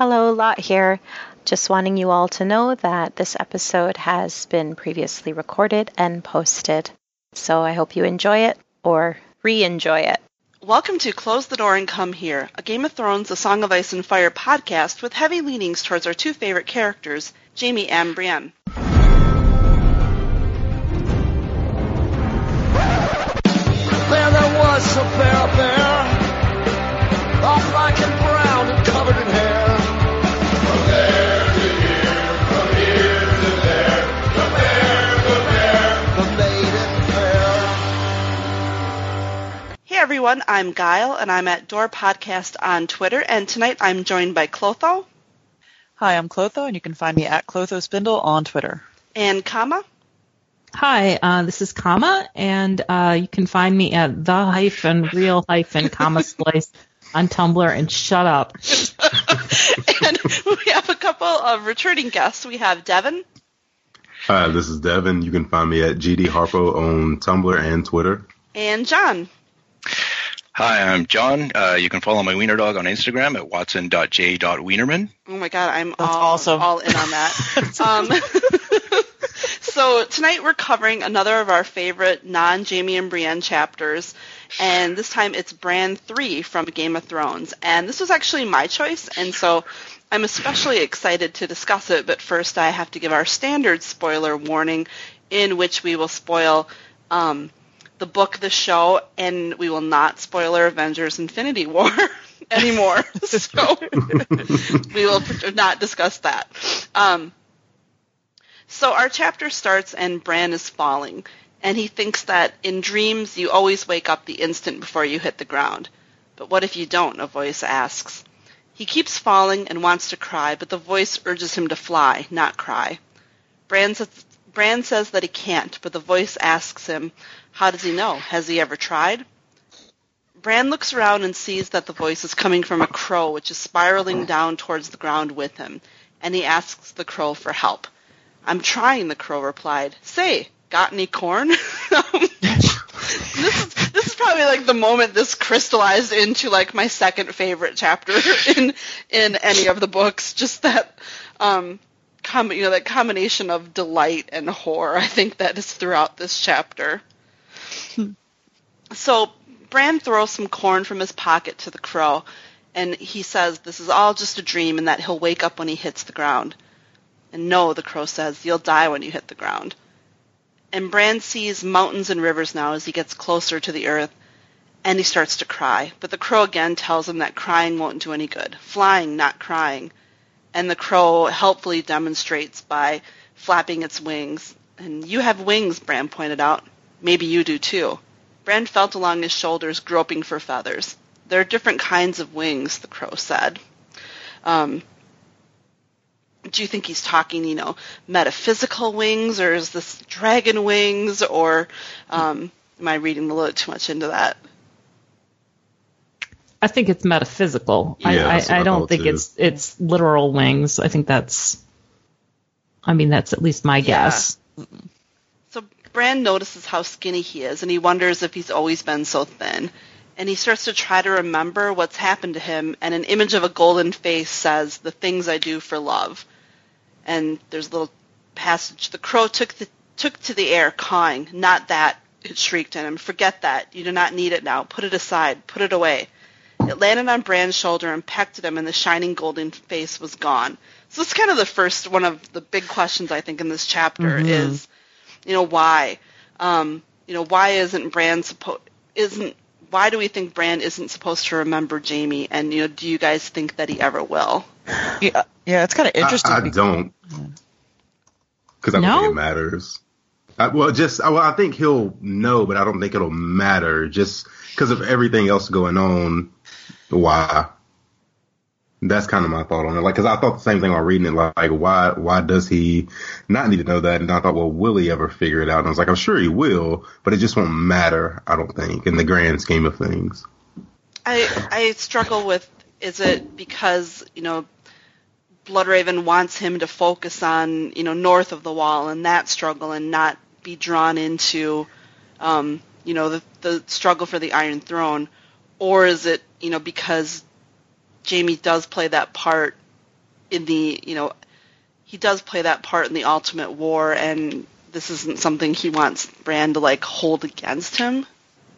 Hello, Lot here. Just wanting you all to know that this episode has been previously recorded and posted. So I hope you enjoy it or re-enjoy it. Welcome to Close the Door and Come Here, a Game of Thrones, A Song of Ice and Fire podcast with heavy leanings towards our two favorite characters, Jaime and Brienne. There was a bear up there, all black and brown and covered in hair. Hey everyone, I'm Guile, and I'm at Door Podcast on Twitter, and tonight I'm joined by Clotho. Hi, I'm Clotho, and you can find me at ClothoSpindle on Twitter. And Kama. Hi, this is Kama, and you can find me at the-real-Kama-slice on Tumblr, and shut up. And we have a couple of returning guests. We have Devin. Hi, this is Devin. You can find me at GDHarpo on Tumblr and Twitter. And John. Hi, I'm John. You can follow my wiener dog on Instagram at watson.j.wienerman. Oh my god, I'm all in on that. So tonight we're covering another of our favorite non-Jaime and Brienne chapters, and this time it's Bran 3 from Game of Thrones. And this was actually my choice, and so I'm especially excited to discuss it, but first I have to give our standard spoiler warning in which we will spoil the book, the show, and we will not spoiler Avengers Infinity War anymore. So we will not discuss that. So our chapter starts and Bran is falling, and he thinks that in dreams you always wake up the instant before you hit the ground. But what if you don't, a voice asks. He keeps falling and wants to cry, but the voice urges him to fly, not cry. Bran says that he can't, but the voice asks him, how does he know? Has he ever tried? Bran looks around and sees that the voice is coming from a crow, which is spiraling down towards the ground with him, and he asks the crow for help. I'm trying, the crow replied. Say, got any corn? This is probably like the moment this crystallized into like my second favorite chapter in any of the books, just that... that combination of delight and horror, I think that is throughout this chapter. So Bran throws some corn from his pocket to the crow, and he says this is all just a dream and that he'll wake up when he hits the ground. And no, the crow says, you'll die when you hit the ground. And Bran sees mountains and rivers now as he gets closer to the earth, and he starts to cry. But the crow again tells him that crying won't do any good. Flying, not crying. And the crow helpfully demonstrates by flapping its wings. And you have wings, Bran pointed out. Maybe you do too. Bran felt along his shoulders, groping for feathers. There are different kinds of wings, the crow said. Do you think he's talking, metaphysical wings, or is this dragon wings, or am I reading a little too much into that? I think it's metaphysical. Yeah, I don't think it's literal wings. I think that's at least my guess. So Bran notices how skinny he is, and he wonders if he's always been so thin. And he starts to try to remember what's happened to him, and an image of a golden face says, the things I do for love. And there's a little passage. The crow took to the air, cawing. Not that, it shrieked at him. Forget that. You do not need it now. Put it aside. Put it away. It landed on Bran's shoulder and pecked at him, and the shining golden face was gone. So it's kind of the first one of the big questions, I think, in this chapter is, why? Why isn't Bran why do we think Bran isn't supposed to remember Jaime? And, do you guys think that he ever will? Yeah, it's kind of interesting. I don't. Because I don't think it matters. I think he'll know, but I don't think it'll matter. Just because of everything else going on, why? That's kind of my thought on it. Because I thought the same thing while reading it. Why does he not need to know that? And I thought, will he ever figure it out? And I was like, I'm sure he will, but it just won't matter, I don't think, in the grand scheme of things. I struggle with, is it because, Bloodraven wants him to focus on, north of the Wall and that struggle and not be drawn into, the struggle for the Iron Throne? Or is it, because Jaime does play that part in the, you know, he does play that part in the Ultimate War, and this isn't something he wants Bran to, like, hold against him.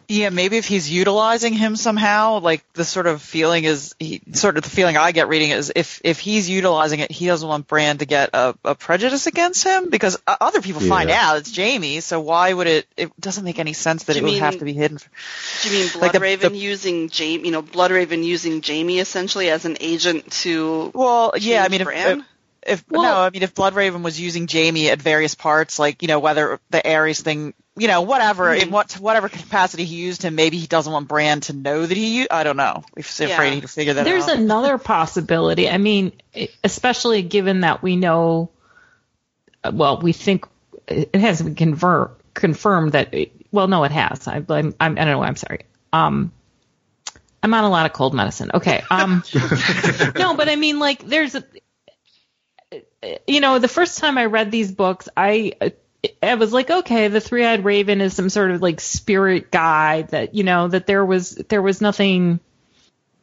Yeah, maybe if he's utilizing him somehow, like, the sort of feeling is, the feeling I get reading is if he's utilizing it, he doesn't want Bran to get a prejudice against him, because other people find out it's Jaime, so why would it doesn't make any sense that would have to be hidden. Do you mean Bloodraven using Jaime, Bloodraven using Jaime essentially as an agent to Bran? If Bloodraven was using Jaime at various parts, like, whether the Ares thing, whatever, in whatever capacity he used him, maybe he doesn't want Bran to know that he used, I don't know. He's afraid he'd figure that out. There's another possibility. I mean, especially given that we know, we think it hasn't been confirmed that, no, it has. I don't know. I'm sorry. I'm on a lot of cold medicine. Okay. No, but I mean, like, there's a, the first time I read these books, I was like, okay, the Three-Eyed Raven is some sort of like spirit guide that, that there was nothing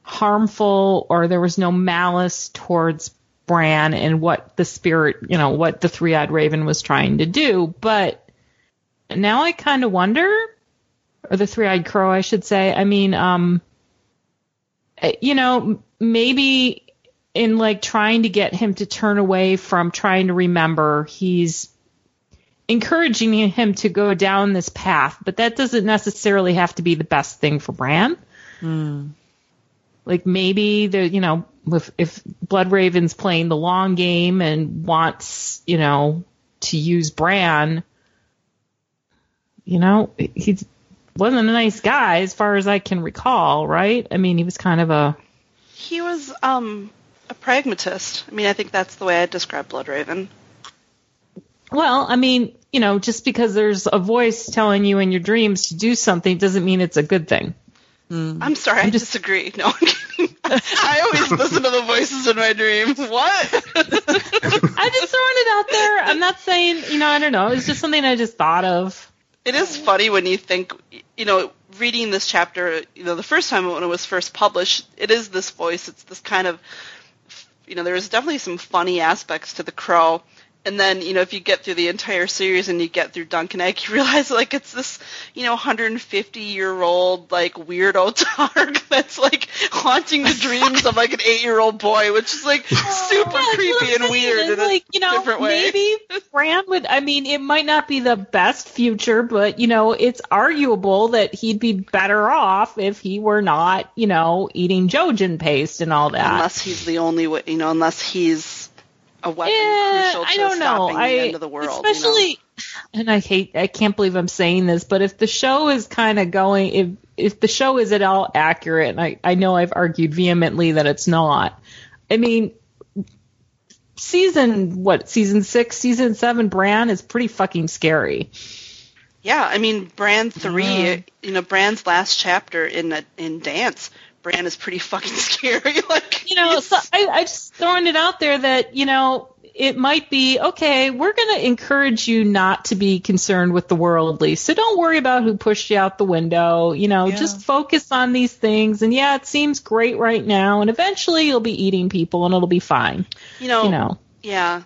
harmful, or there was no malice towards Bran and what the spirit, what the Three-Eyed Raven was trying to do. But now I kind of wonder, or the Three-Eyed Crow, I should say. I mean, maybe in like trying to get him to turn away from trying to remember, he's encouraging him to go down this path, but that doesn't necessarily have to be the best thing for Bran. Mm. Like maybe if Bloodraven's playing the long game and wants, to use Bran, he wasn't a nice guy as far as I can recall. Right. I mean, he was kind of a pragmatist. I mean, I think that's the way I describe Bloodraven. Well, I mean, just because there's a voice telling you in your dreams to do something doesn't mean it's a good thing. Mm. I'm sorry, I disagree. No, I'm kidding. I always listen to the voices in my dreams. What? I'm just throwing it out there. I'm not saying, I don't know. It's just something I just thought of. It is funny when you think, reading this chapter, the first time when it was first published, it is this voice. It's this kind of, there's definitely some funny aspects to The Crow. And then, if you get through the entire series and you get through Duncan Egg, you realize, like, it's this, 150-year-old, like, weirdo targ that's, like, haunting the dreams of, like, an 8-year-old boy, which is, like, super creepy and weird in a different way. Maybe Bran would, it might not be the best future, but, it's arguable that he'd be better off if he were not, eating Jojen paste and all that. Unless he's the only way, unless he's a weapon crucial to stopping the end of the world. Especially, and I can't believe I'm saying this, but if the show is kind of going, if the show is at all accurate, and I know I've argued vehemently that it's not, season 6, season 7, Bran is pretty fucking scary. Yeah, Bran 3, Bran's last chapter in Dance, Bran is pretty fucking scary. Like, so I just throwing it out there that, it might be, okay, we're going to encourage you not to be concerned with the worldly. So don't worry about who pushed you out the window. Just focus on these things. And yeah, it seems great right now. And eventually you'll be eating people and it'll be fine. Yeah. I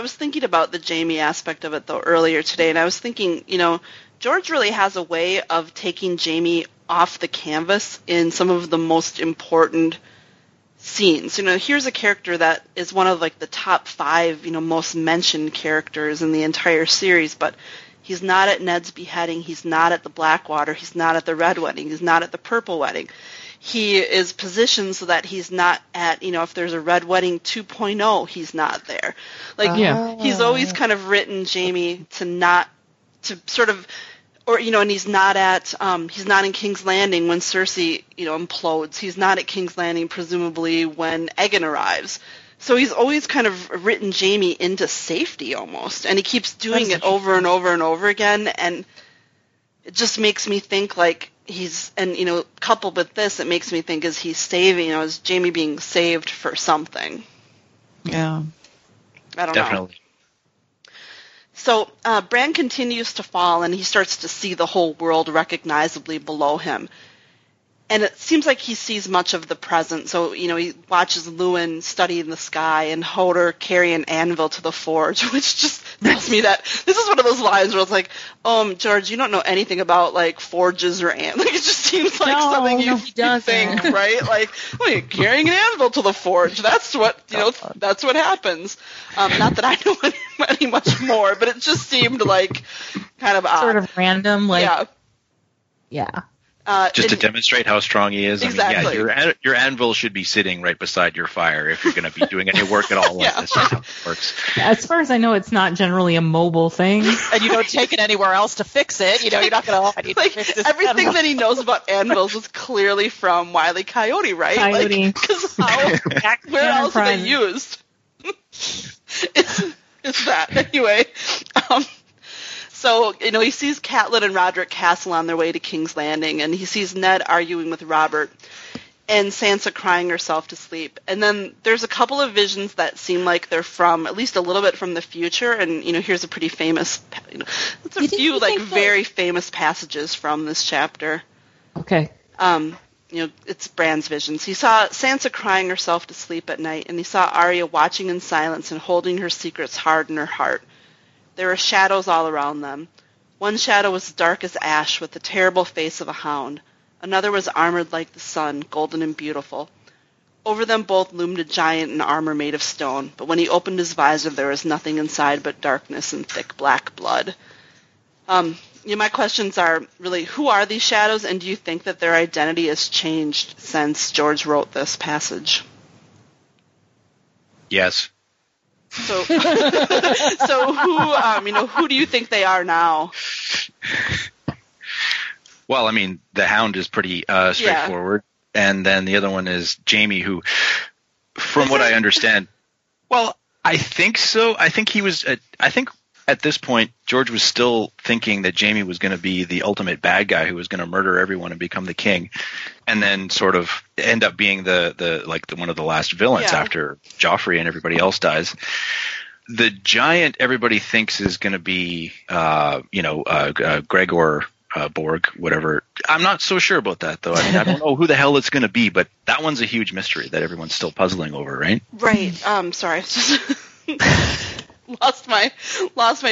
was thinking about the Jaime aspect of it though earlier today. And I was thinking, George really has a way of taking Jaime off the canvas in some of the most important scenes. Here's a character that is one of like the top 5, most mentioned characters in the entire series, but he's not at Ned's beheading, he's not at the Blackwater, he's not at the Red Wedding, he's not at the Purple Wedding. He is positioned so that he's not at, if there's a Red Wedding 2.0, he's not there. Like, he's always kind of written Jaime to not, to sort of, or, and he's not at, he's not in King's Landing when Cersei, implodes. He's not at King's Landing, presumably, when Aegon arrives. So he's always kind of written Jaime into safety, almost. And he keeps doing it over and over and over again. And it just makes me think, like, he's, and, coupled with this, it makes me think, is he saving, is Jaime being saved for something? Yeah. I don't know. Definitely. So Bran continues to fall, and he starts to see the whole world recognizably below him. And it seems like he sees much of the present. So, you know, he watches Lewin studying the sky and Hodor carry an anvil to the forge, which just tells me that this is one of those lines where it's like, George, you don't know anything about, like, forges or anvil. Like, it just seems like something you think, right? Like, well, you're carrying an anvil to the forge. That's what, you know, that's what happens. Not that I know any much more, but it just seemed like kind of odd. Sort of random, like. Yeah. Yeah. Just to demonstrate how strong he is. Exactly. I mean, yeah, your anvil should be sitting right beside your fire if you're going to be doing any work at all. Like this. That's how it works. Yeah, as far as I know, it's not generally a mobile thing. And you don't take it anywhere else to fix it. You know, you're not going to like everything that he knows about anvils is clearly from Wile E. Coyote, right? Coyote. Because where else are they used? It's that. Anyway. So, you know, he sees Catelyn and Roderick Castle on their way to King's Landing, and he sees Ned arguing with Robert and Sansa crying herself to sleep. And then there's a couple of visions that seem like they're from, at least a little bit from the future, and, you know, here's a pretty famous, you know, it's a few, like, very famous passages from this chapter. Okay. You know, it's Bran's visions. He saw Sansa crying herself to sleep at night, and he saw Arya watching in silence and holding her secrets hard in her heart. There were shadows all around them. One shadow was dark as ash with the terrible face of a hound. Another was armored like the sun, golden and beautiful. Over them both loomed a giant in armor made of stone, but when he opened his visor, there was nothing inside but darkness and thick black blood. You know, my questions are really, who are these shadows, and do you think that their identity has changed since George wrote this passage? Yes. So who, you know, who do you think they are now? Well, I mean, the Hound is pretty straightforward, and then the other one is Jaime, who, from what I understand, well, I think so. I think he was. I think at this point, George was still thinking that Jaime was going to be the ultimate bad guy who was going to murder everyone and become the king, and then sort of end up being the one of the last villains after Joffrey and everybody else dies. The giant everybody thinks is going to be Gregor Borg, whatever. I'm not so sure about that though. I mean, I don't know who the hell it's going to be, but that one's a huge mystery that everyone's still puzzling over, right? Right. Sorry. Lost my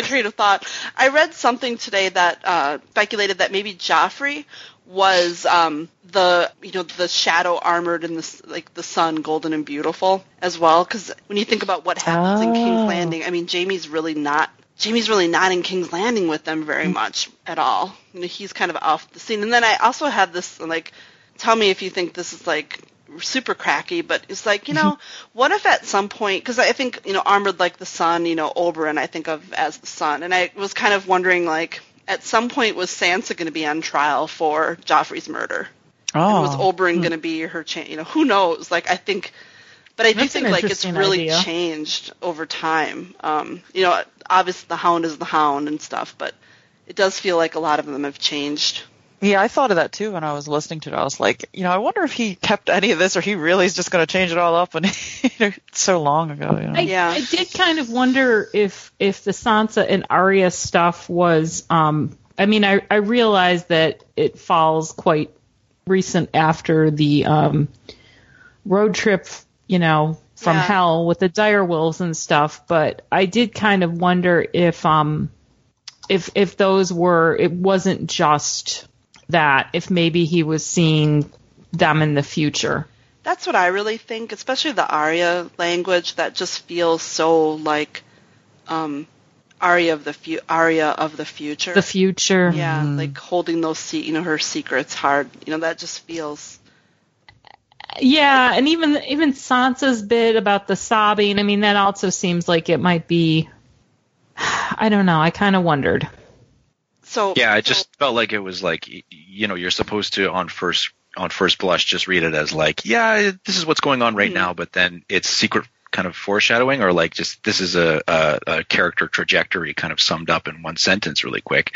train of thought. I read something today that speculated that maybe Joffrey was the shadow armored in the, like, the sun, golden and beautiful as well. Because when you think about what happens in King's Landing, I mean, Jaime's really not in King's Landing with them very much at all. You know, he's kind of off the scene. And then I also had this, like, tell me if you think this is, like, super cracky, but it's like, you know, what if at some point, because I think, you know, armored like the sun, you know, Oberyn I think of as the sun, and I was kind of wondering, like, at some point was Sansa going to be on trial for Joffrey's murder? And was Oberyn going to be her you know, who knows? Like, I think, but I do think, like, it's really changed over time. You know, obviously the Hound is the Hound and stuff, but it does feel like a lot of them have changed. Yeah, I thought of that too when I was listening to it. I was like, you know, I wonder if he kept any of this, or he really is just going to change it all up. And it's so long ago. You know? I did kind of wonder if the Sansa and Arya stuff was. I mean, I realized that it falls quite recent after the road trip, you know, from hell with the direwolves and stuff. But I did kind of wonder if those were. It wasn't just that, if maybe he was seeing them in the future. That's what I really think, especially the Arya language that just feels so like Arya of the future. The future. Yeah, like holding those her secrets hard. You know, that just feels. Yeah, like, and even Sansa's bit about the sobbing, I mean, that also seems like it might be, I don't know, I kind of wondered. So, yeah, I just felt like it was like, you know, you're supposed to on first blush just read it as like, yeah, this is what's going on right now, but then it's secret kind of foreshadowing, or like just this is a character trajectory kind of summed up in one sentence really quick,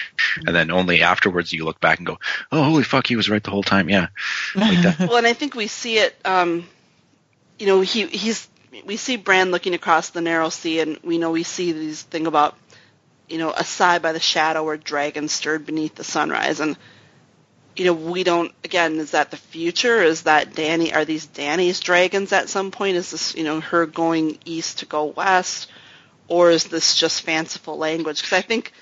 and then only afterwards you look back and go, oh, holy fuck, he was right the whole time, yeah. Like that. Well, and I think we see it, you know, we see Bran looking across the narrow sea, and we see these thing about, you know, a sigh by the shadow where dragons stirred beneath the sunrise. And we don't, again, is that the future? Is that Dany, are these Dany's dragons at some point? Is this, her going east to go west? Or is this just fanciful language? Because I think,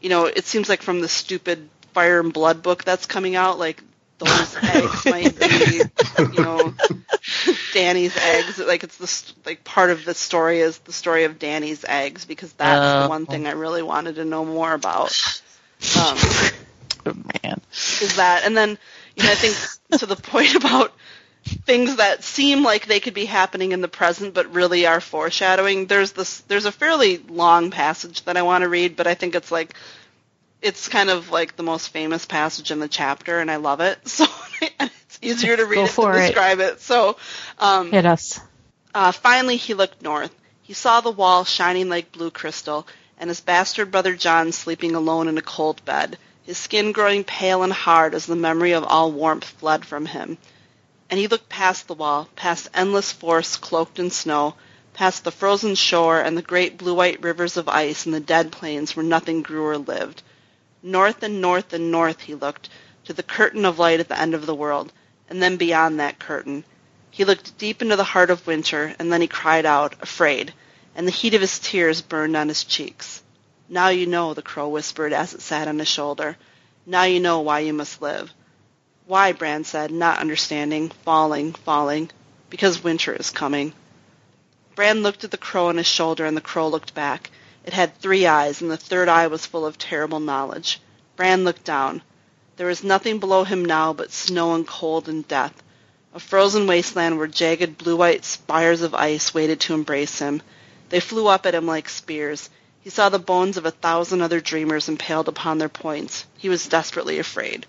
it seems like from the stupid Fire and Blood book that's coming out, like, those eggs might be, Dany's eggs. Like, it's part of the story is the story of Dany's eggs, because that's the one thing I really wanted to know more about. Man. Is that, and then, I think to the point about things that seem like they could be happening in the present but really are foreshadowing, there's a fairly long passage that I want to read, but I think it's like, it's kind of like the most famous passage in the chapter, and I love it. So it's easier to read it than describe it. So, hit us. Finally, he looked north. He saw the wall shining like blue crystal, and his bastard brother John sleeping alone in a cold bed, his skin growing pale and hard as the memory of all warmth fled from him. And he looked past the wall, past endless forests cloaked in snow, past the frozen shore and the great blue-white rivers of ice and the dead plains where nothing grew or lived. North and north and north he looked, to the curtain of light at the end of the world, and then beyond that curtain. He looked deep into the heart of winter, and then he cried out, afraid, and the heat of his tears burned on his cheeks. Now you know, the crow whispered as it sat on his shoulder. Now you know why you must live. Why, Bran said, not understanding, falling, because winter is coming. Bran looked at the crow on his shoulder, and the crow looked back. It had three eyes, and the third eye was full of terrible knowledge. Bran looked down. There was nothing below him now but snow and cold and death, a frozen wasteland where jagged blue-white spires of ice waited to embrace him. They flew up at him like spears. He saw the bones of 1,000 other dreamers impaled upon their points. He was desperately afraid.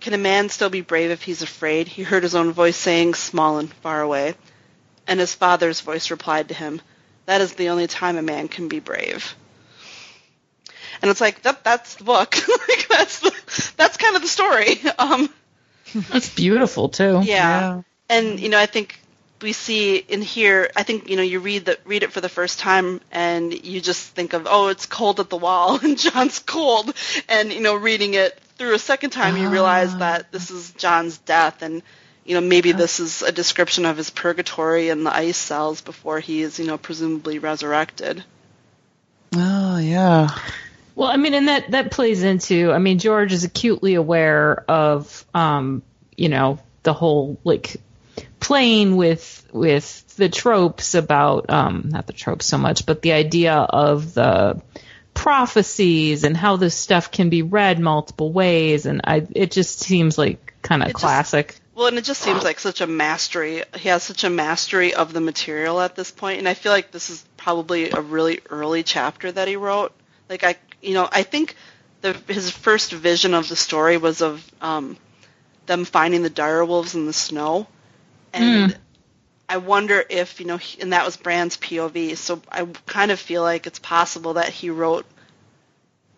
Can a man still be brave if he's afraid? He heard his own voice saying, small and far away. And his father's voice replied to him, that is the only time a man can be brave. And it's like, that's the book. Like, that's kind of the story. That's beautiful, too. Yeah. And, I think we see in here, I think, you read it for the first time, and you just think of, it's cold at the wall, and John's cold. And, reading it through a second time, you realize that this is John's death, and, maybe this is a description of his purgatory and the ice cells before he is, presumably resurrected. Oh, yeah. Well, and that plays into, George is acutely aware of, the whole, playing with the tropes about, not the tropes so much, but the idea of the prophecies and how this stuff can be read multiple ways. And it just seems like kind of classic. And it just seems like such a mastery. He has such a mastery of the material at this point, and I feel like this is probably a really early chapter that he wrote. Like, I think his first vision of the story was of them finding the direwolves in the snow, and I wonder if and that was Bran's POV. So I kind of feel like it's possible that he wrote.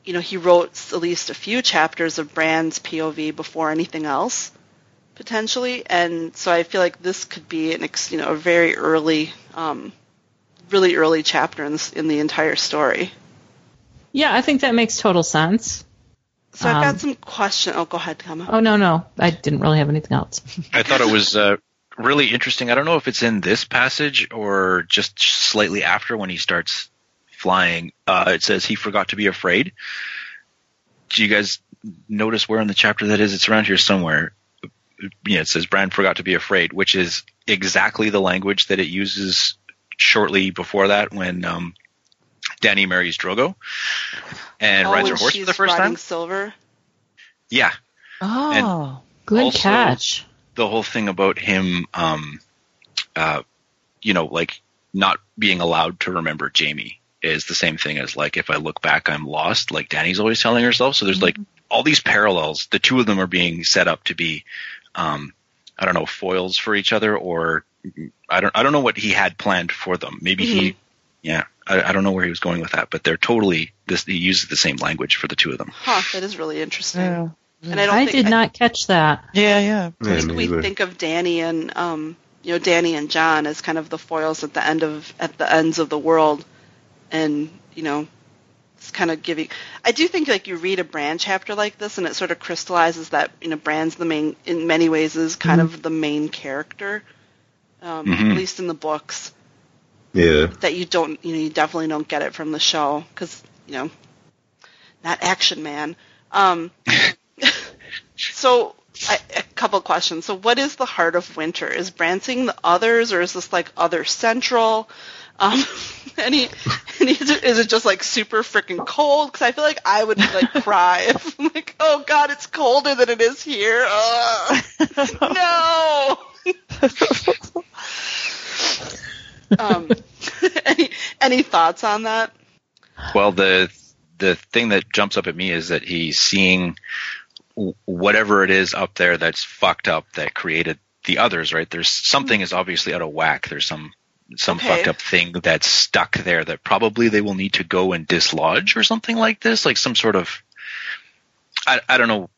He wrote at least a few chapters of Bran's POV before anything else, potentially, and so I feel like this could be a very early, really early chapter in the entire story. Yeah, I think that makes total sense. So I've got some questions. Oh, go ahead, Kama. Oh, no, I didn't really have anything else. I thought it was really interesting. I don't know if it's in this passage or just slightly after when he starts flying. It says he forgot to be afraid. Do you guys notice where in the chapter that is? It's around here somewhere. It says Bran forgot to be afraid, which is exactly the language that it uses shortly before that when Dany marries Drogo and rides her horse for the first time. Silver? Yeah. Oh, and good catch. The whole thing about him, not being allowed to remember Jaime is the same thing as, if I look back, I'm lost, like Dany's always telling herself. So there's, all these parallels. The two of them are being set up to be foils for each other, or I don't know what he had planned for them. Maybe I don't know where he was going with that, but they're totally he uses the same language for the two of them. Huh, that is really interesting. Yeah. And I did not catch that. Yeah. I think we think of Dany and Dany and John as kind of the foils at the ends of the world, and it's kind of giving. I do think like you read a Bran chapter like this, and it sort of crystallizes that Bran's the main, in many ways is kind of the main character, at least in the books. Yeah, that you don't, you definitely don't get it from the show because not Action Man. So a couple of questions. So what is the heart of winter? Is Bran seeing the others, or is this like other central? Is it just like super freaking cold? Because I feel like I would like cry if I'm like, oh God, it's colder than it is here. No. Any thoughts on that? Well, the thing that jumps up at me is that he's seeing whatever it is up there that's fucked up that created the others, right? There's something is obviously out of whack. There's some fucked up thing that's stuck there that probably they will need to go and dislodge or something like this, like some sort of I don't know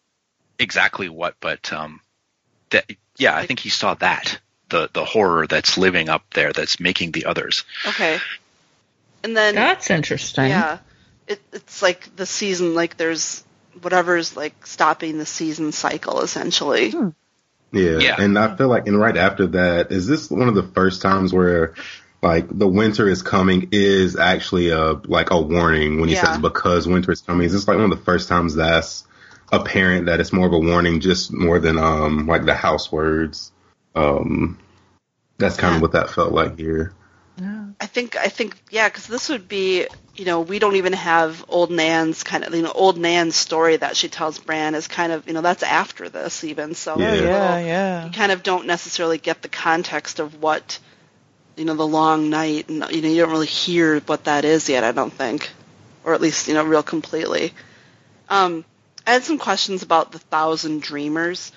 exactly what, but I think he saw that the horror that's living up there that's making the others. Okay, and then that's interesting. Yeah, it's like the season, like there's whatever's like stopping the season cycle essentially. Yeah, and I feel like, and right after that, is this one of the first times where, like, the winter is coming is actually a warning when he says because winter is coming? Is this like one of the first times that's apparent that it's more of a warning, just more than the house words? That's kind of what that felt like here. Yeah. I think because this would be we don't even have old Nan's kind of old Nan's story that she tells Bran is kind of that's after this even, so you kind of don't necessarily get the context of what the long night, and you don't really hear what that is yet, I don't think, or at least real completely. I had some questions about the 1,000 dreamers,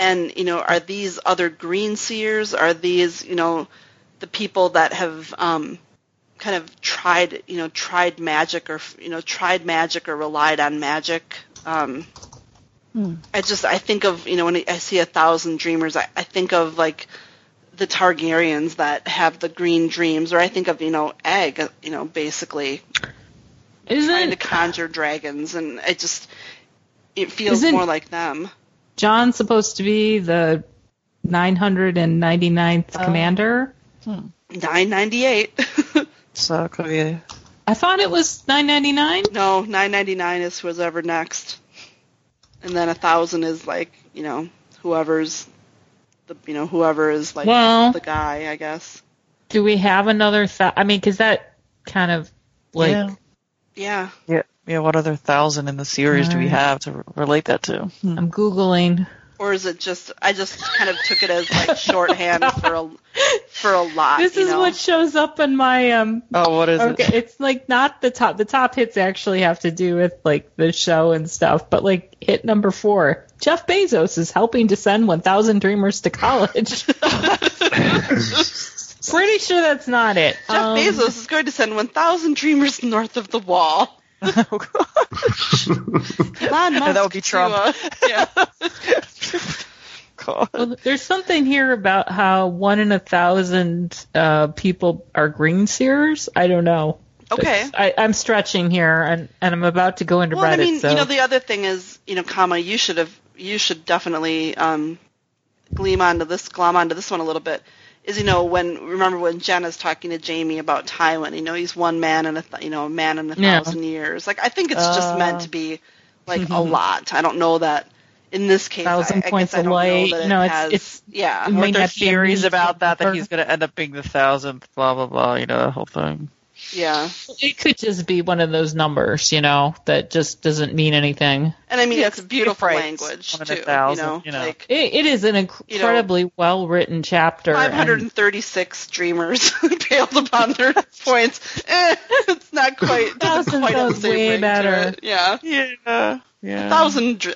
and are these other green seers? Are these the people that have kind of tried magic or relied on magic? I think of when I see 1,000 dreamers, I think of like the Targaryens that have the green dreams, or I think of Egg, basically trying to conjure dragons, and it feels more like them. John supposed to be the 999th commander. 998. So cool, yeah. I thought it was 999. No, 999 is whoever next, and then 1,000 is like whoever's the whoever is like the guy, I guess. Do we have another? Because that kind of like yeah. What other 1,000 in the series do we have to relate that to? I'm googling. Or is it just? I just kind of took it as like shorthand for a lot. This is what shows up in my what is it? It's like not the top. The top hits actually have to do with like the show and stuff. But like hit number 4, Jeff Bezos is helping to send 1,000 dreamers to college. Pretty sure that's not it. Jeff Bezos is going to send 1,000 dreamers north of the wall. Oh, gosh. That would be Trump. God. Well, there's something here about how 1 in 1,000 people are green seers. I don't know. Okay. I'm stretching here, and I'm about to go into Reddit. So. The other thing is, Kama, you should definitely glom onto this one a little bit. Is when Jenna's talking to Jaime about Tywin, he's one man in a man in 1,000 years. Like I think it's just meant to be like a lot. I don't know that in this case. 1,000 points of light. No, it's I think there's theories about that he's going to end up being the 1,000th. Blah blah blah. The whole thing. Yeah, it could just be one of those numbers, that just doesn't mean anything. And it's a beautiful language too. 1,000, like, it is an incredibly well-written chapter. 536 dreamers paled upon their points. It's not quite. That's way better. Yeah. 1,000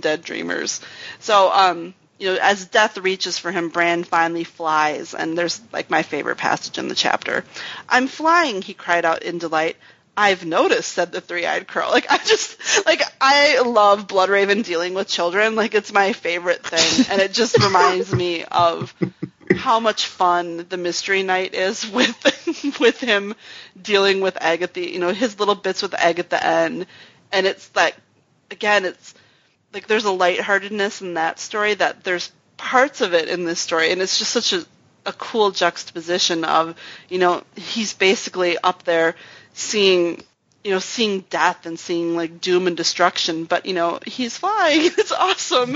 dead dreamers. So, as death reaches for him, Bran finally flies, and there's, like, my favorite passage in the chapter. "I'm flying," he cried out in delight. "I've noticed," said the Three-Eyed Crow. Like, I love Bloodraven dealing with children. Like, it's my favorite thing, and it just reminds me of how much fun the Mystery Night is with with him dealing with Agatha, you know, his little bits with Agatha and it's like, again, it's like there's a lightheartedness in that story that there's parts of it in this story, and it's just such a cool juxtaposition of, you know, he's basically up there seeing death and seeing like doom and destruction, but you know, he's flying. It's awesome.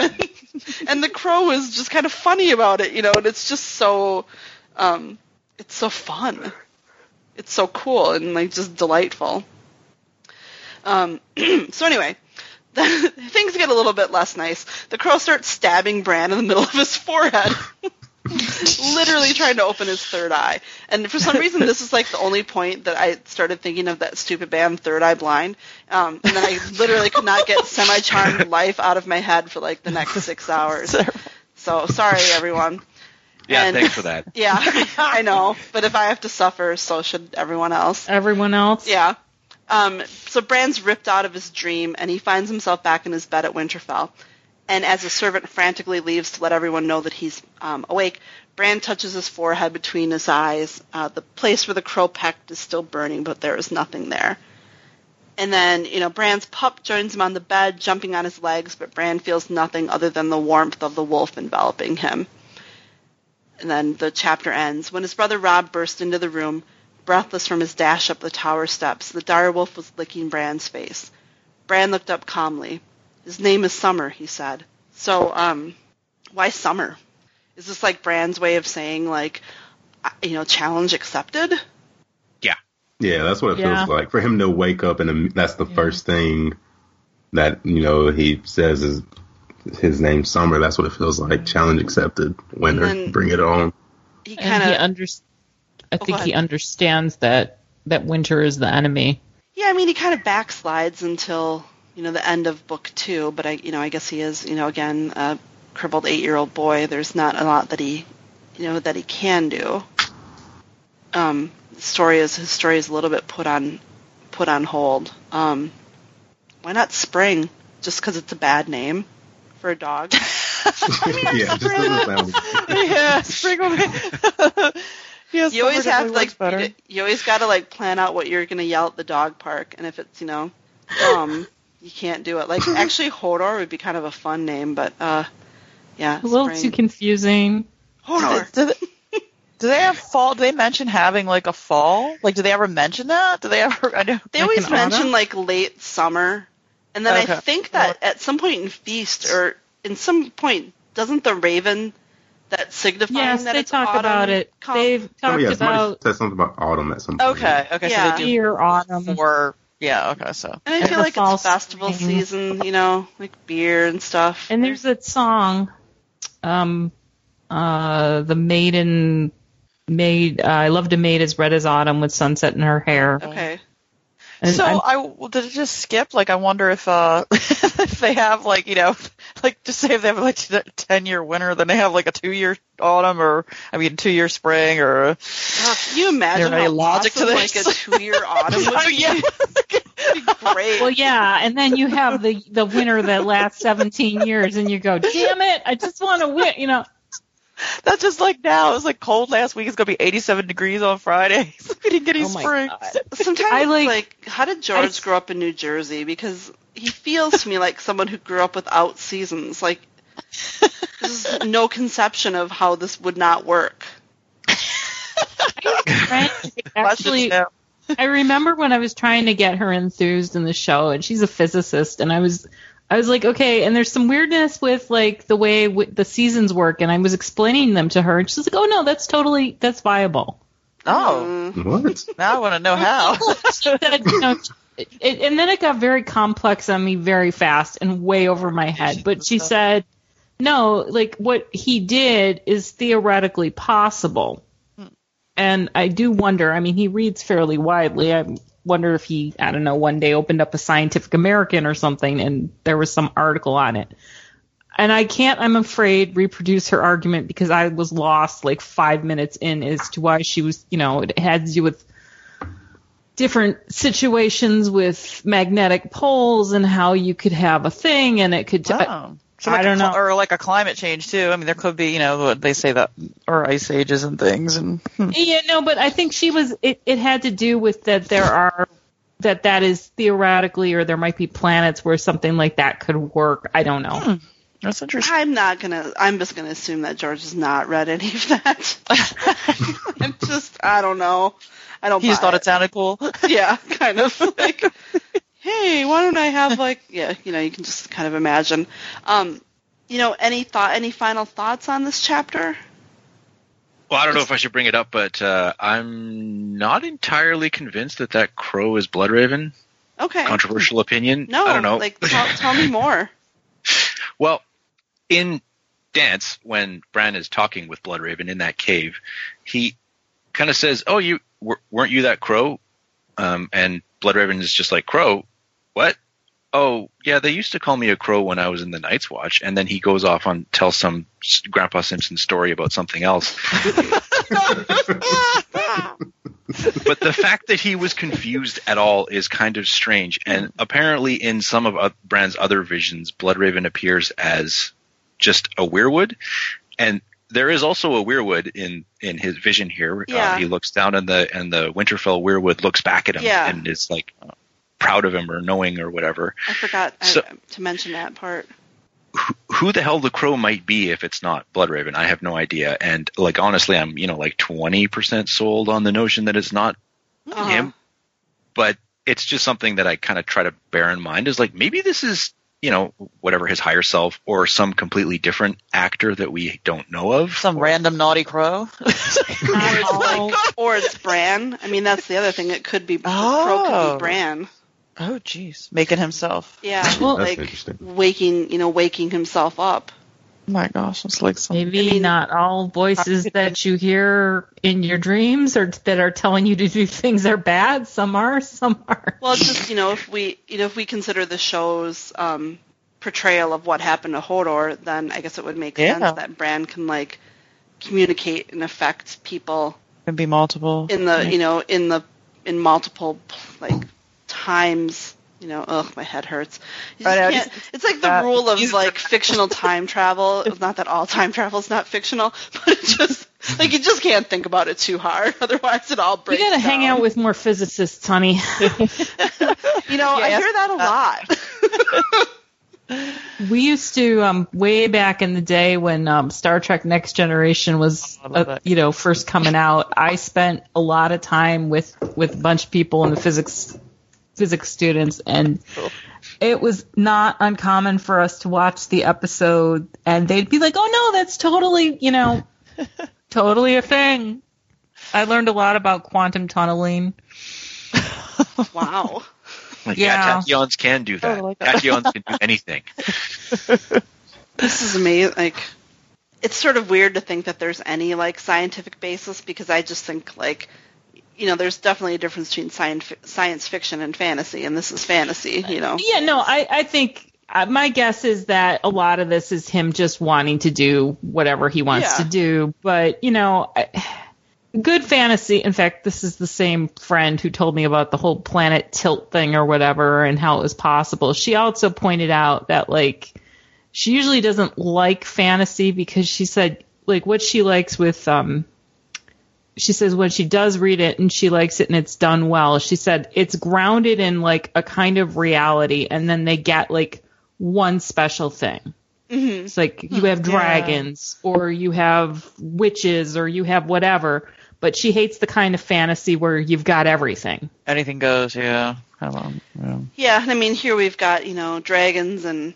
And the crow is just kind of funny about it, you know, and it's just so, it's so fun. It's so cool and like just delightful. So anyway, things get a little bit less nice. The crow starts stabbing Bran in the middle of his forehead. Literally trying to open his third eye. And for some reason, this is like the only point that I started thinking of that stupid band, Third Eye Blind. And then I literally could not get Semi-Charmed Life out of my head for like the next 6 hours. So sorry, everyone. Yeah, and, thanks for that. Yeah, I know. But if I have to suffer, so should everyone else. Everyone else? Yeah. So Bran's ripped out of his dream, and he finds himself back in his bed at Winterfell. And as a servant frantically leaves to let everyone know that he's awake, Bran touches his forehead between his eyes. The place where the crow pecked is still burning, but there is nothing there. And then, you know, Bran's pup joins him on the bed, jumping on his legs, but Bran feels nothing other than the warmth of the wolf enveloping him. And then the chapter ends. When his brother Rob burst into the room, breathless from his dash up the tower steps, the direwolf was licking Bran's face. Bran looked up calmly. His name is Summer, he said. So, why Summer? Is this like Bran's way of saying, like, you know, challenge accepted? Yeah. Yeah, that's what it feels like. For him to wake up, and that's the first thing that, you know, he says is his name, Summer. That's what it feels like. Challenge accepted. Winner. Bring it on. He kind of... I think he understands that winter is the enemy. Yeah, I mean, he kind of backslides until... you know, the end of book 2, but I guess he is, you know, again, a crippled 8-year-old boy. There's not a lot that he, you know, that he can do. His story is a little bit put on hold. Why not Spring? Just because it's a bad name for a dog. Yeah, Spring. Yeah, you always have to like, you always got to like plan out what you're gonna yell at the dog park, and if it's, you know, you can't do it. Like, actually, Hodor would be kind of a fun name, but, yeah. A little too confusing. Hodor! Do they have fall? Do they mention having, like, a fall? Like, do they ever mention that? They always mention, like, late summer. And then I think that at some point in Feast, or in some point, doesn't the raven that signifying that it's autumn? Yes, they talk about it. They've talked about... said something about autumn at some point. Okay, yeah. So they do year autumn or... Yeah, okay, so. And I feel like it's festival season, you know, like beer and stuff. And there's that song, the maid, I loved a maid as red as autumn with sunset in her hair. Okay. And so did it just skip? Like, I wonder if if they have, like, you know, like, just say if they have, like, a 10-year winter, then they have, like, a 2-year autumn or, I mean, 2-year spring or... can you imagine how logic to this? Like, a 2-year autumn would be, be great. Well, yeah, and then you have the winter that lasts 17 years, and you go, damn it, I just want to win, you know... That's just like now. It was like cold last week. It's going to be 87 degrees on Friday. We didn't get any spring. Sometimes it's like, how did George grow up in New Jersey? Because he feels to me like someone who grew up without seasons. Like, there's no conception of how this would not work. Actually, I remember when I was trying to get her enthused in the show, and she's a physicist, and I was like, okay, and there's some weirdness with, like, the way the seasons work, and I was explaining them to her, and she's like, oh, no, that's viable. Oh. What? Now I want to know how. She said, you know, and then it got very complex on me very fast and way over my head, but she said, no, like, what he did is theoretically possible, and I do wonder, I mean, he reads fairly widely, wonder if he, I don't know, one day opened up a Scientific American or something and there was some article on it. And I can't, I'm afraid, reproduce her argument because I was lost like 5 minutes in as to why she was, you know, it had to do with different situations with magnetic poles and how you could have a thing and it could... Wow. So like I don't know. Or like a climate change, too. I mean, there could be, you know, they say that, or ice ages and things. And Yeah, no, but I think she was, it had to do with that there are, that is theoretically, or there might be planets where something like that could work. I don't know. That's interesting. I'm just going to assume that George has not read any of that. I don't know. He just thought it sounded cool. Yeah, kind of. Like, hey, why don't I have you can just kind of imagine. Any final thoughts on this chapter? Well, I don't know if I should bring it up, but I'm not entirely convinced that crow is Bloodraven. Okay. Controversial opinion. No, I don't know. Like, tell me more. Well, in Dance, when Bran is talking with Bloodraven in that cave, he kind of says, "Oh, you weren't you that crow?" And Bloodraven is just like, "Crow? What? Oh, yeah, they used to call me a crow when I was in the Night's Watch." And then he goes off on tells some Grandpa Simpson story about something else. But the fact that he was confused at all is kind of strange. And apparently in some of Bran's other visions, Bloodraven appears as just a weirwood. And there is also a weirwood in his vision here. Yeah. He looks down and the Winterfell weirwood looks back at him and is like proud of him or knowing or whatever. I forgot to mention that part. Who the hell the crow might be if it's not Bloodraven? I have no idea. And like honestly, I'm 20% sold on the notion that it's not him. But it's just something that I kind of try to bear in mind is like maybe this is whatever his higher self or some completely different actor that we don't know of. Some random naughty crow. Or it's Bran. I mean, that's the other thing. It could be the crow could be Bran. Oh, jeez. Making himself. Yeah. Well, waking himself up. Oh my gosh, it's like something. Maybe not all voices that you hear in your dreams or that are telling you to do things are bad. Some are, some aren't. Well, it's just if we consider the show's portrayal of what happened to Hodor, then I guess it would make sense that Bran can communicate and affect people. Can be multiple in the in multiple times. My head hurts. It's like the rule of fictional time travel. It's not that all time travel is not fictional, but it's just you just can't think about it too hard. Otherwise, it all breaks down. You gotta hang out with more physicists, honey. I hear that a lot. We used to way back in the day when Star Trek: Next Generation was first coming out. I spent a lot of time with a bunch of people in the physics students, and it was not uncommon for us to watch the episode and they'd be like, "Oh no, that's totally, totally a thing." I learned a lot about quantum tunneling. Wow. Tachyons can do that. Tachyons can do anything. This is amazing. It's sort of weird to think that there's any scientific basis, because I just think there's definitely a difference between science fiction and fantasy, and this is fantasy, Yeah, no, I think my guess is that a lot of this is him just wanting to do whatever he wants to do. But, good fantasy. In fact, this is the same friend who told me about the whole planet tilt thing or whatever and how it was possible. She also pointed out that, she usually doesn't like fantasy because she said, what she likes with she says when she does read it and she likes it and it's done well, she said it's grounded in a kind of reality, and then they get one special thing. Mm-hmm. It's you have dragons or you have witches or you have whatever, but she hates the kind of fantasy where you've got everything. Anything goes, yeah. Yeah, I mean, here we've got, dragons and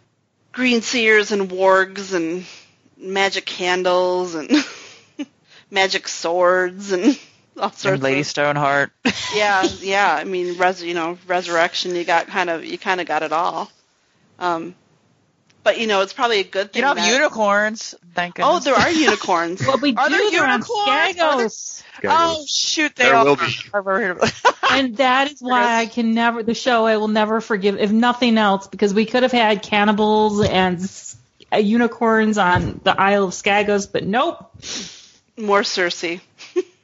green seers and wargs and magic candles and... magic swords and all sorts of Lady Stoneheart. Yeah. I mean, resurrection. You kind of got it all. But it's probably a good thing. You don't have unicorns. Thank goodness. Oh, there are unicorns. Well, we are do. There unicorns? On Skagos. Oh shoot, they all are. And that is why I can never. The show I will never forgive, if nothing else, because we could have had cannibals and unicorns on the Isle of Skagos, but nope. More Cersei.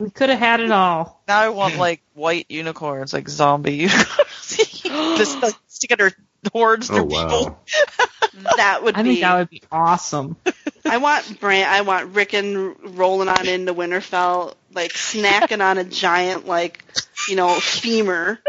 We could have had it all. Now I want white unicorns, zombie unicorns. Just stick at her hordes through people. Wow. I think that would be awesome. I want Rickon rolling on into Winterfell, like snacking on a giant, like, you know, femur,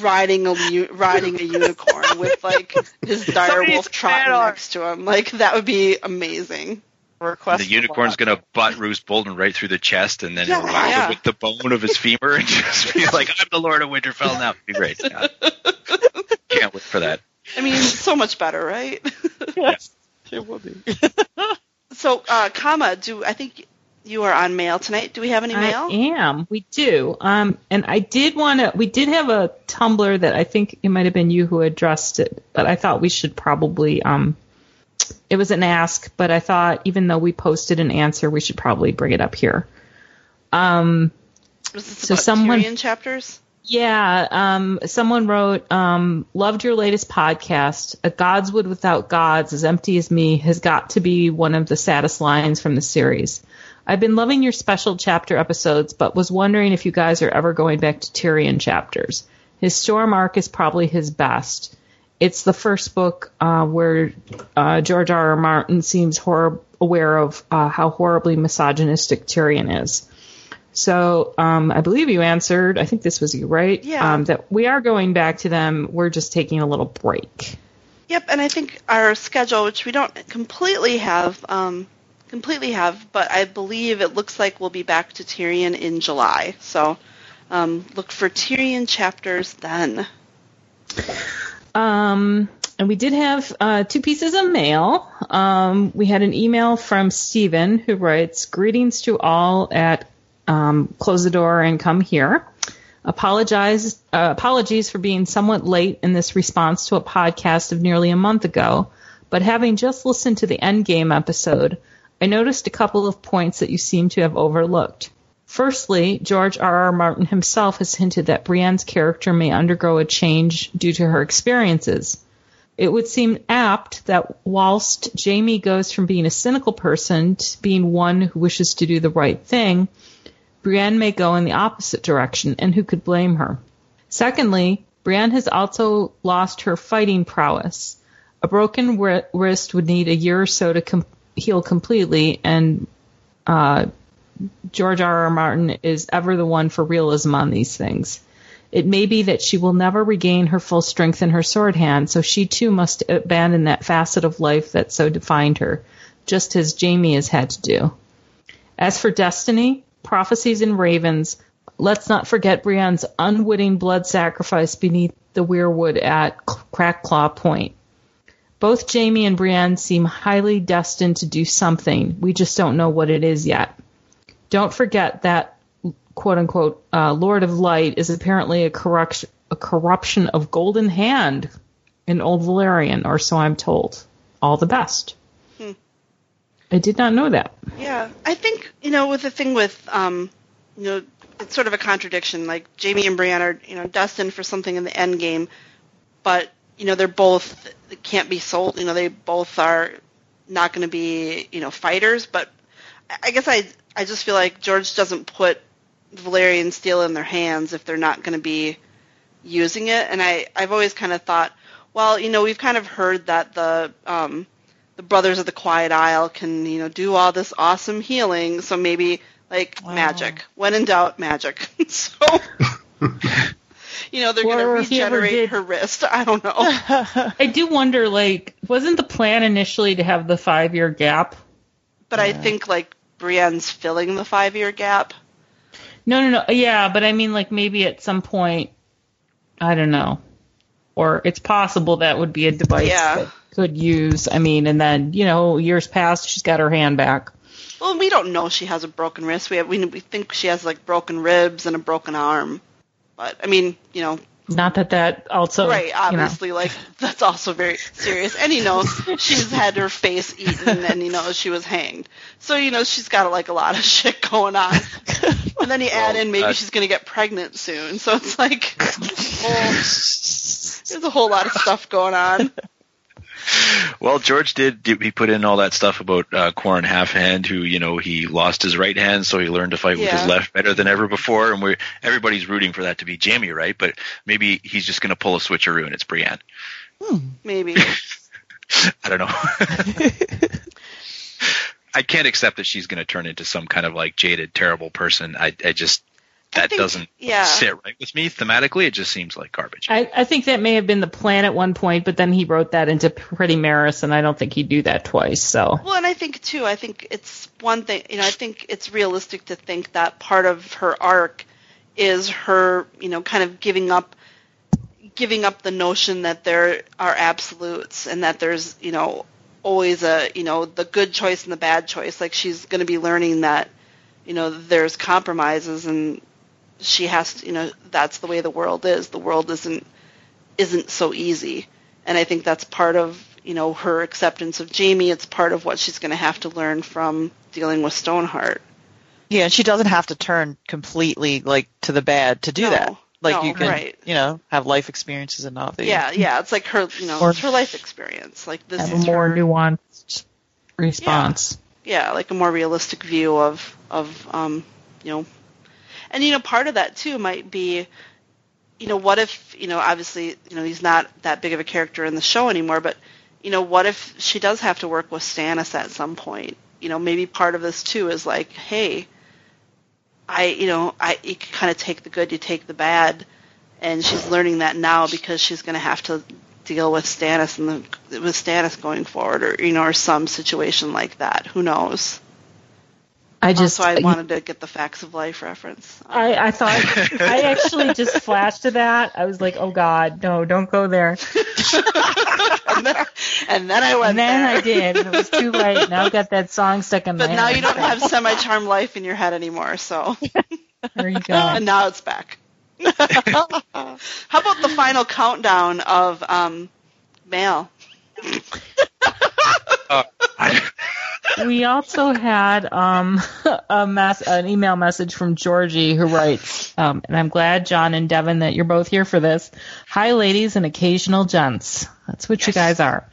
riding a unicorn with like his direwolf trotting next to him. Like that would be amazing. The unicorn's going to butt Roose Bolton right through the chest and then it'll with the bone of his femur and just be like, I'm the Lord of Winterfell now. It'd be great. Yeah. Can't wait for that. I mean, so much better, right? Yes, it will be. So, Kama, I think you are on mail tonight. Do we have any mail? I am. We do. And I did want to – we did have a Tumblr that I think it might have been you who addressed it, but I thought we should probably – it was an ask, but I thought even though we posted an answer, we should probably bring it up here. Was this so about Tyrion chapters? Yeah. Someone wrote, loved your latest podcast. A Godswood without gods, as empty as me, has got to be one of the saddest lines from the series. I've been loving your special chapter episodes, but was wondering if you guys are ever going back to Tyrion chapters. His storm arc is probably his best. It's the first book where George R. R. Martin seems aware of how horribly misogynistic Tyrion is. So I believe you answered. I think this was you, right? Yeah. That we are going back to them. We're just taking a little break. Yep, and I think our schedule, which we don't completely have, but I believe it looks like we'll be back to Tyrion in July. So look for Tyrion chapters then. And we did have two pieces of mail. We had an email from Stephen who writes, greetings to all at Close the Door and Come Here. Apologies for being somewhat late in this response to a podcast of nearly a month ago, but having just listened to the Endgame episode, I noticed a couple of points that you seem to have overlooked. Firstly, George R.R. Martin himself has hinted that Brienne's character may undergo a change due to her experiences. It would seem apt that whilst Jaime goes from being a cynical person to being one who wishes to do the right thing, Brienne may go in the opposite direction, and who could blame her? Secondly, Brienne has also lost her fighting prowess. A broken wrist would need a year or so to heal completely, and George R. R. Martin is ever the one for realism on these things. It may be that she will never regain her full strength in her sword hand, so she too must abandon that facet of life that so defined her, just as Jaime has had to do. As for destiny, prophecies and ravens, let's not forget Brienne's unwitting blood sacrifice beneath the weirwood at Crackclaw Point. Both Jaime and Brienne seem highly destined to do something. We just don't know what it is yet. Don't forget that, quote-unquote, Lord of Light is apparently a corruption of Golden Hand in Old Valyrian, or so I'm told. All the best. I did not know that. Yeah, I think, you know, with the thing with, you know, it's sort of a contradiction. Like, Jaime and Brienne are, you know, destined for something in the end game, but, you know, they're both, they can't be sold. You know, they both are not going to be, you know, fighters, but I guess I just feel like George doesn't put Valyrian steel in their hands if they're not going to be using it. And I've always kind of thought, well, you know, we've kind of heard that the Brothers of the Quiet Isle can, you know, do all this awesome healing. So maybe, like, magic. When in doubt, magic. So, you know, they're going to regenerate her wrist. I don't know. I do wonder, like, wasn't the plan initially to have the 5-year gap? But yeah. I think, like, Brienne's filling the 5-year gap. No. Yeah, but I mean, like, maybe at some point, I don't know. Or it's possible that would be a device that could use. I mean, and then, you know, years pass, she's got her hand back. Well, we don't know she has a broken wrist. We think she has, like, broken ribs and a broken arm. But, I mean, you know. Not that also. Right, obviously, you know. Like, that's also very serious. And, you know, she's had her face eaten and, you know, she was hanged. So, you know, she's got, like, a lot of shit going on. And then you add in maybe she's going to get pregnant soon. So it's like, there's a whole lot of stuff going on. Well, George he put in all that stuff about Quarren Halfhand, who, you know, he lost his right hand, so he learned to fight with his left better than ever before, and everybody's rooting for that to be Jaime, right? But maybe he's just going to pull a switcheroo, and it's Brienne. Maybe. I don't know. I can't accept that she's going to turn into some kind of like jaded, terrible person. I just think that doesn't sit right with me thematically. It just seems like garbage. I think that may have been the plan at one point, but then he wrote that into Pretty Maris, and I don't think he'd do that twice. So. Well, and I think too, I think it's one thing. You know, I think it's realistic to think that part of her arc is her, you know, kind of giving up the notion that there are absolutes and that there's, you know, always a, you know, the good choice and the bad choice. Like she's going to be learning that, you know, there's compromises and she has to, you know, that's the way the world is. The world isn't so easy. And I think that's part of, you know, her acceptance of Jaime. It's part of what she's going to have to learn from dealing with Stoneheart. Yeah, and she doesn't have to turn completely like to the bad to do that. Like you can, you know, have life experiences and all that. Yeah. It's like her, you know, it's her life experience. Like this is a more nuanced response. Yeah, like a more realistic view of you know, and you know, part of that too might be, you know, what if, you know, obviously, you know, he's not that big of a character in the show anymore, but you know, what if she does have to work with Stannis at some point? You know, maybe part of this too is like, hey, you kind of take the good, you take the bad, and she's learning that now because she's going to have to deal with Stannis and with Stannis going forward, or you know, or some situation like that. Who knows? I wanted to get the Facts of Life reference. I thought I actually just flashed to that. I was like, oh God, no, don't go there. And then I went. And then there. I did. And it was too late. Now I've got that song stuck in my head. But now you don't have Semi-Charmed Life in your head anymore. So there you go. And now it's back. How about the final countdown of mail? We also had an email message from Georgie, who writes, and I'm glad, John and Devin, that you're both here for this. Hi, ladies and occasional gents. That's what you guys are.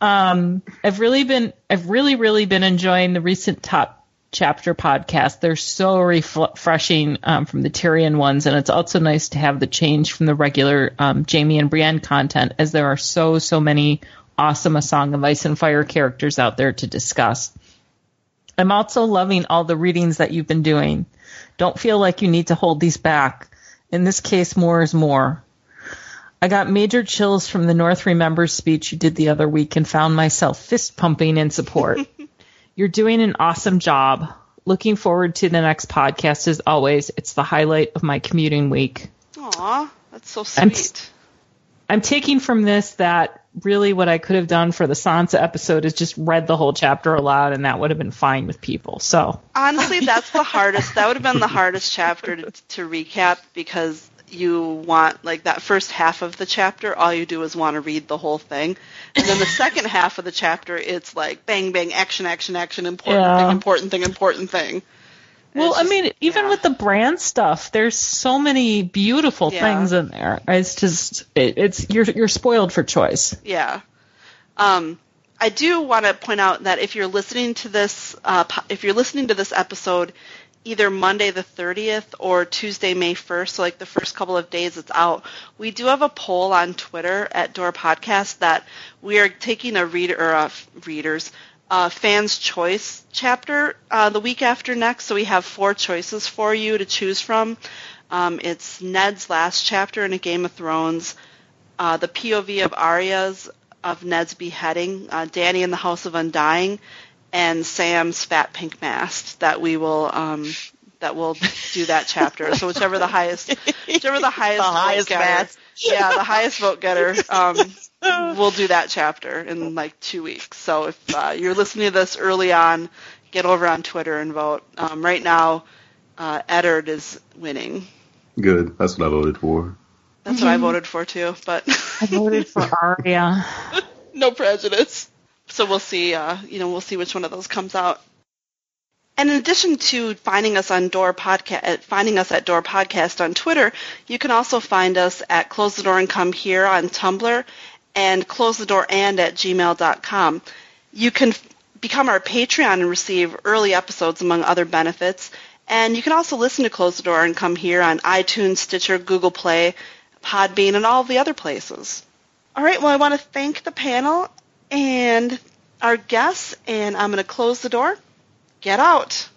I've really been enjoying the recent Top Chapter podcast. They're so refreshing from the Tyrion ones, and it's also nice to have the change from the regular Jaime and Brienne content, as there are so many awesome A Song of Ice and Fire characters out there to discuss. I'm also loving all the readings that you've been doing. Don't feel like you need to hold these back. In this case, more is more. I got major chills from the North Remembers speech you did the other week and found myself fist pumping in support. You're doing an awesome job. Looking forward to the next podcast as always. It's the highlight of my commuting week. Aw, that's so sweet. I'm taking from this that really what I could have done for the Sansa episode is just read the whole chapter aloud, and that would have been fine with people. So honestly, that's the hardest. That would have been the hardest chapter to recap, because you want, like, that first half of the chapter, all you do is want to read the whole thing. And then the second half of the chapter, it's like bang, bang, action, action, action, important thing. Well, I mean, even with the brand stuff, there's so many beautiful things in there. It's just, it's you're spoiled for choice. Yeah. I do want to point out that if you're listening to this, episode, either Monday the 30th or Tuesday May 1st, so like the first couple of days it's out, we do have a poll on Twitter at Door Podcast that we are taking a fans choice chapter the week after next, so we have 4 choices for you to choose from. It's Ned's last chapter in A Game of Thrones, the POV of Arya's of Ned's beheading, Dany in the House of Undying, and Sam's Fat Pink Mast. That we will do that chapter. So the highest vote getter. We'll do that chapter in like 2 weeks. So if you're listening to this early on, get over on Twitter and vote. Right now, Eddard is winning. Good. That's what I voted for. That's what I voted for, too. But I voted for Arya. No prejudice. So we'll see, we'll see which one of those comes out. And in addition to finding us on at Door Podcast on Twitter, you can also find us at Close the Door and Come Here on Tumblr, and closethedoorand@gmail.com. You can become our Patreon and receive early episodes, among other benefits. And you can also listen to Close the Door and Come Here on iTunes, Stitcher, Google Play, Podbean, and all the other places. All right, well, I want to thank the panel and our guests, and I'm going to close the door. Get out.